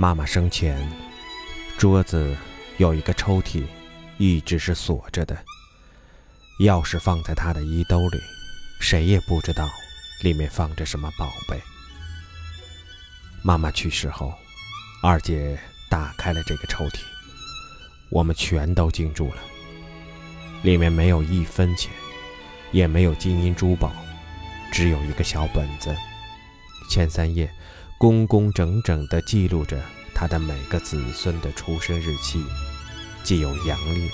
妈妈生前，桌子有一个抽屉，一直是锁着的，钥匙放在她的衣兜里，谁也不知道里面放着什么宝贝。妈妈去世后，二姐打开了这个抽屉，我们全都惊住了，里面没有一分钱，也没有金银珠宝，只有一个小本子，前三页工工整整地记录着他的每个子孙的出生日期，既有阳历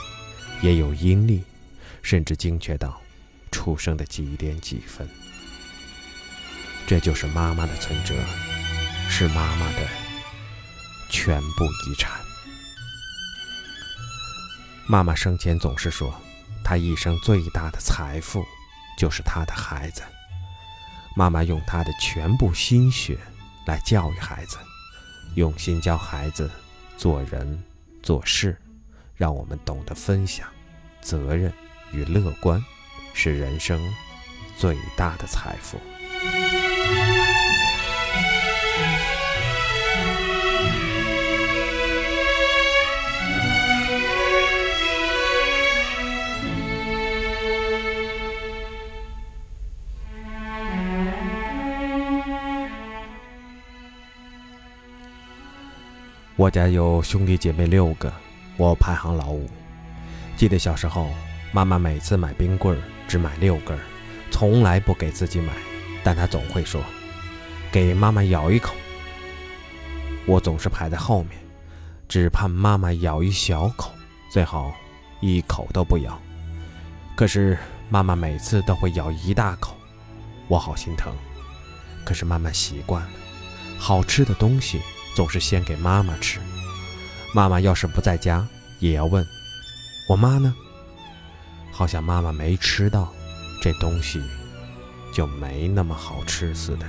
也有阴历，甚至精确到出生的几点几分。这就是妈妈的存折，是妈妈的全部遗产。妈妈生前总是说，她一生最大的财富就是她的孩子。妈妈用她的全部心血来教育孩子，用心教孩子做人做事，让我们懂得分享、责任与乐观，是人生最大的财富。我家有兄弟姐妹6个，我排行老5。记得小时候，妈妈每次买冰棍只买6根，从来不给自己买，但她总会说给妈妈咬一口。我总是排在后面，只盼妈妈咬一小口，最好一口都不咬。可是妈妈每次都会咬一大口，我好心疼。可是慢慢习惯了，好吃的东西总是先给妈妈吃，妈妈要是不在家，也要问我妈呢。好像妈妈没吃到，这东西就没那么好吃似的。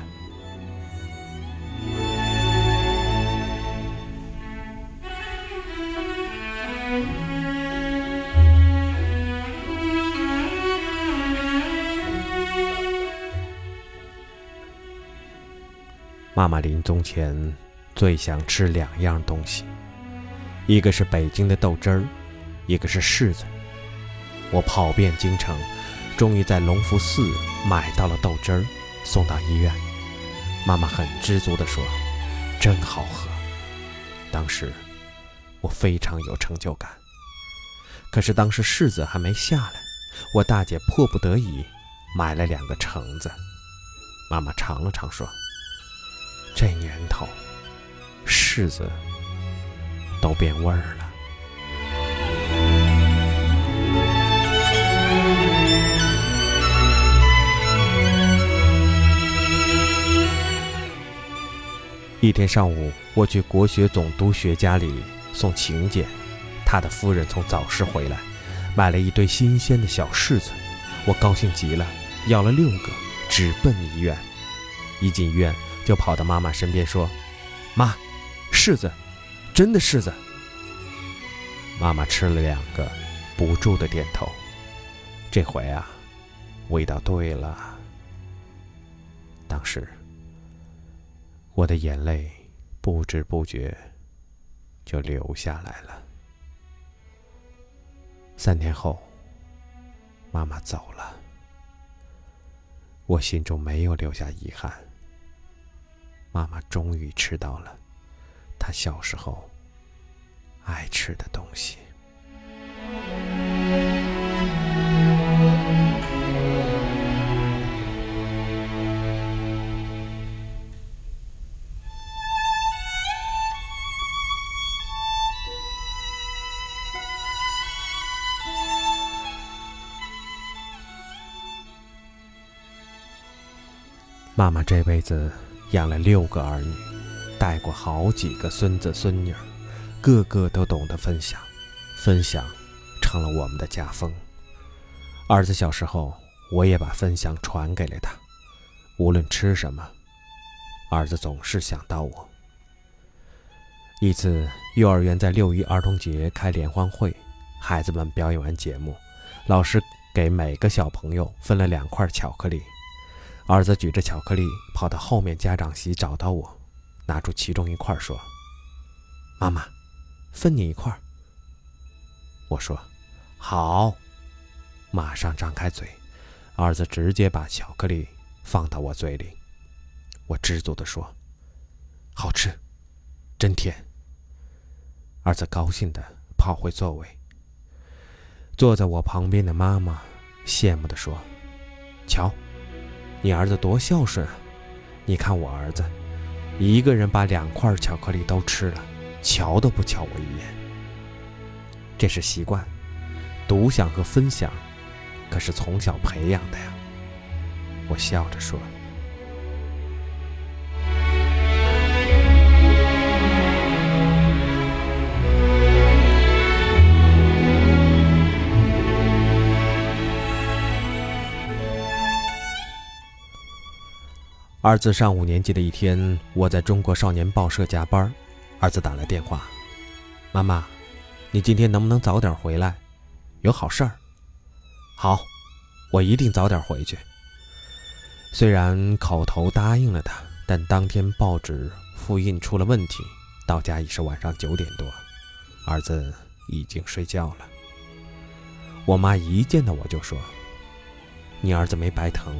妈妈临终前最想吃2样东西，一个是北京的豆汁儿，一个是柿子。我跑遍京城，终于在隆福寺买到了豆汁儿，送到医院。妈妈很知足地说：“真好喝。”当时我非常有成就感。可是当时柿子还没下来，我大姐迫不得已买了2个橙子。妈妈尝了尝说：“这年头，柿子都变味儿了。”一天上午，我去国学总督学家里送请柬，他的夫人从早市回来，买了一堆新鲜的小柿子，我高兴极了，要了6个，直奔医院。一进医院就跑到妈妈身边说：“妈，柿子，真的柿子。”妈妈吃了2个，不住的点头。这回啊，味道对了。当时我的眼泪不知不觉就流下来了。3天后，妈妈走了，我心中没有留下遗憾。妈妈终于吃到了她小时候爱吃的东西。妈妈这辈子养了6个儿女，带过好几个孙子孙女，个个都懂得分享，分享成了我们的家风。儿子小时候，我也把分享传给了他，无论吃什么，儿子总是想到我。一次，幼儿园在6·1儿童节开联欢会，孩子们表演完节目，老师给每个小朋友分了2块巧克力。儿子举着巧克力跑到后面家长席找到我，拿出其中一块说：“妈妈，分你一块儿。我说好，马上张开嘴，儿子直接把巧克力放到我嘴里。我知足地说，好吃，真甜。儿子高兴地跑回座位。坐在我旁边的妈妈羡慕地说，瞧，你儿子多孝顺啊，你看我儿子一个人把2块巧克力都吃了，瞧都不瞧我一眼。这是习惯，独享和分享可是从小培养的呀。我笑着说。儿子上5年级的一天，我在中国少年报社加班，儿子打来电话，妈妈，你今天能不能早点回来？有好事儿。好，我一定早点回去。虽然口头答应了他，但当天报纸复印出了问题，到家已是晚上9点多，儿子已经睡觉了。我妈一见到我就说，你儿子没白疼，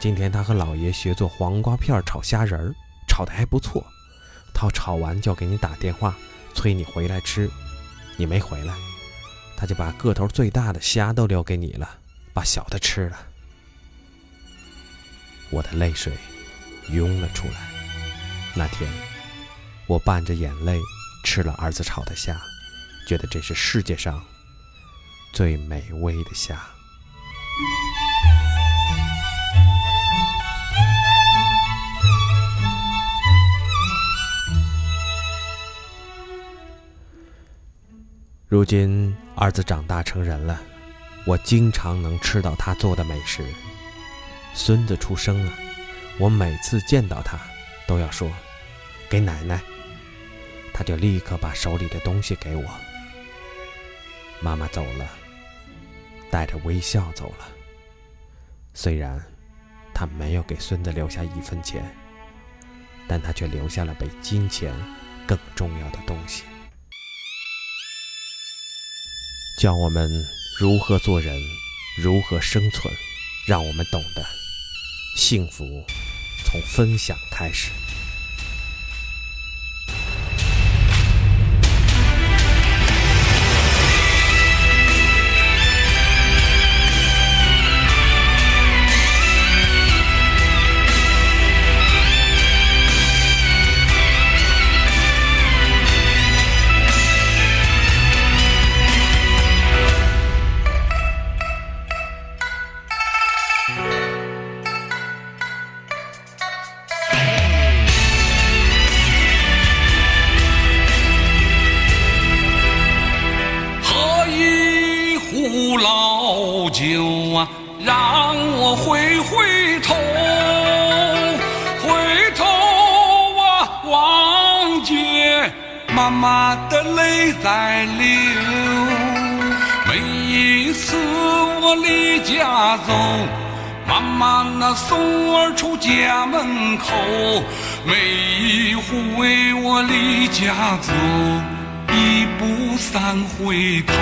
今天他和老爷学做黄瓜片炒虾仁，炒得还不错，他炒完就给你打电话催你回来吃，你没回来，他就把个头最大的虾都留给你了，把小的吃了。我的泪水涌了出来。那天我伴着眼泪吃了儿子炒的虾，觉得这是世界上最美味的虾。如今儿子长大成人了，我经常能吃到他做的美食。孙子出生了，我每次见到他都要说，给奶奶，他就立刻把手里的东西给我。妈妈走了，带着微笑走了，虽然他没有给孙子留下1分钱，但他却留下了比金钱更重要的东西，教我们如何做人，如何生存，让我们懂得幸福从分享开始。酒啊，让我回头啊，望见妈妈的泪在流。每一次我离家走，妈妈那送儿出家门口，每一户为我离家走，一步三回头。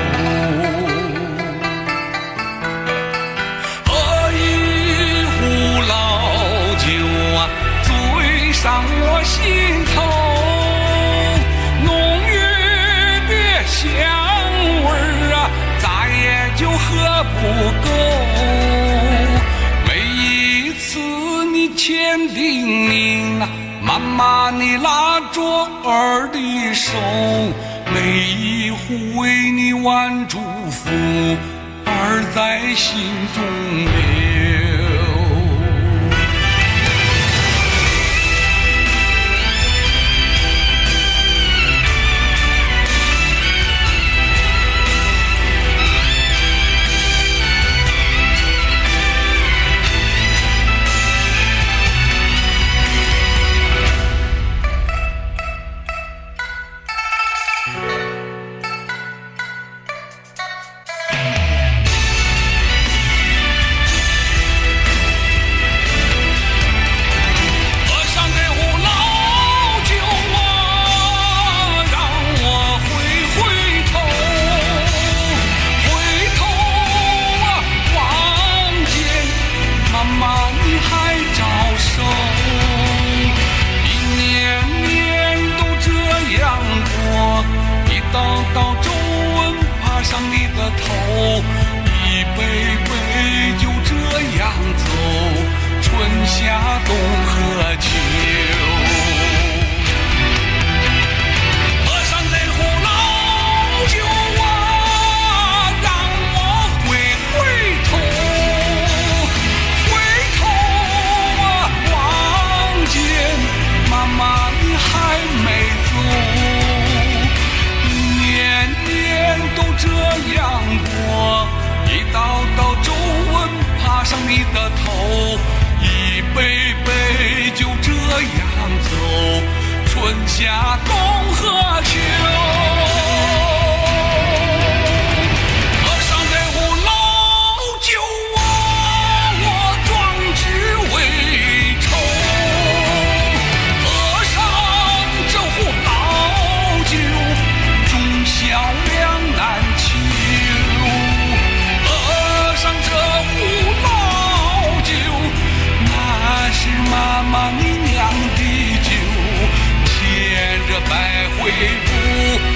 上我心头，浓郁的香味啊，咱也就喝不够。每一次你千叮咛啊，妈妈你拉着儿的手，每一壶为你万祝福，儿在心中留。头，一杯杯就这样走，春夏冬和秋。 上你的头，一杯杯就这样走，春夏冬和秋。 妈妈，你酿的酒，千折百回不。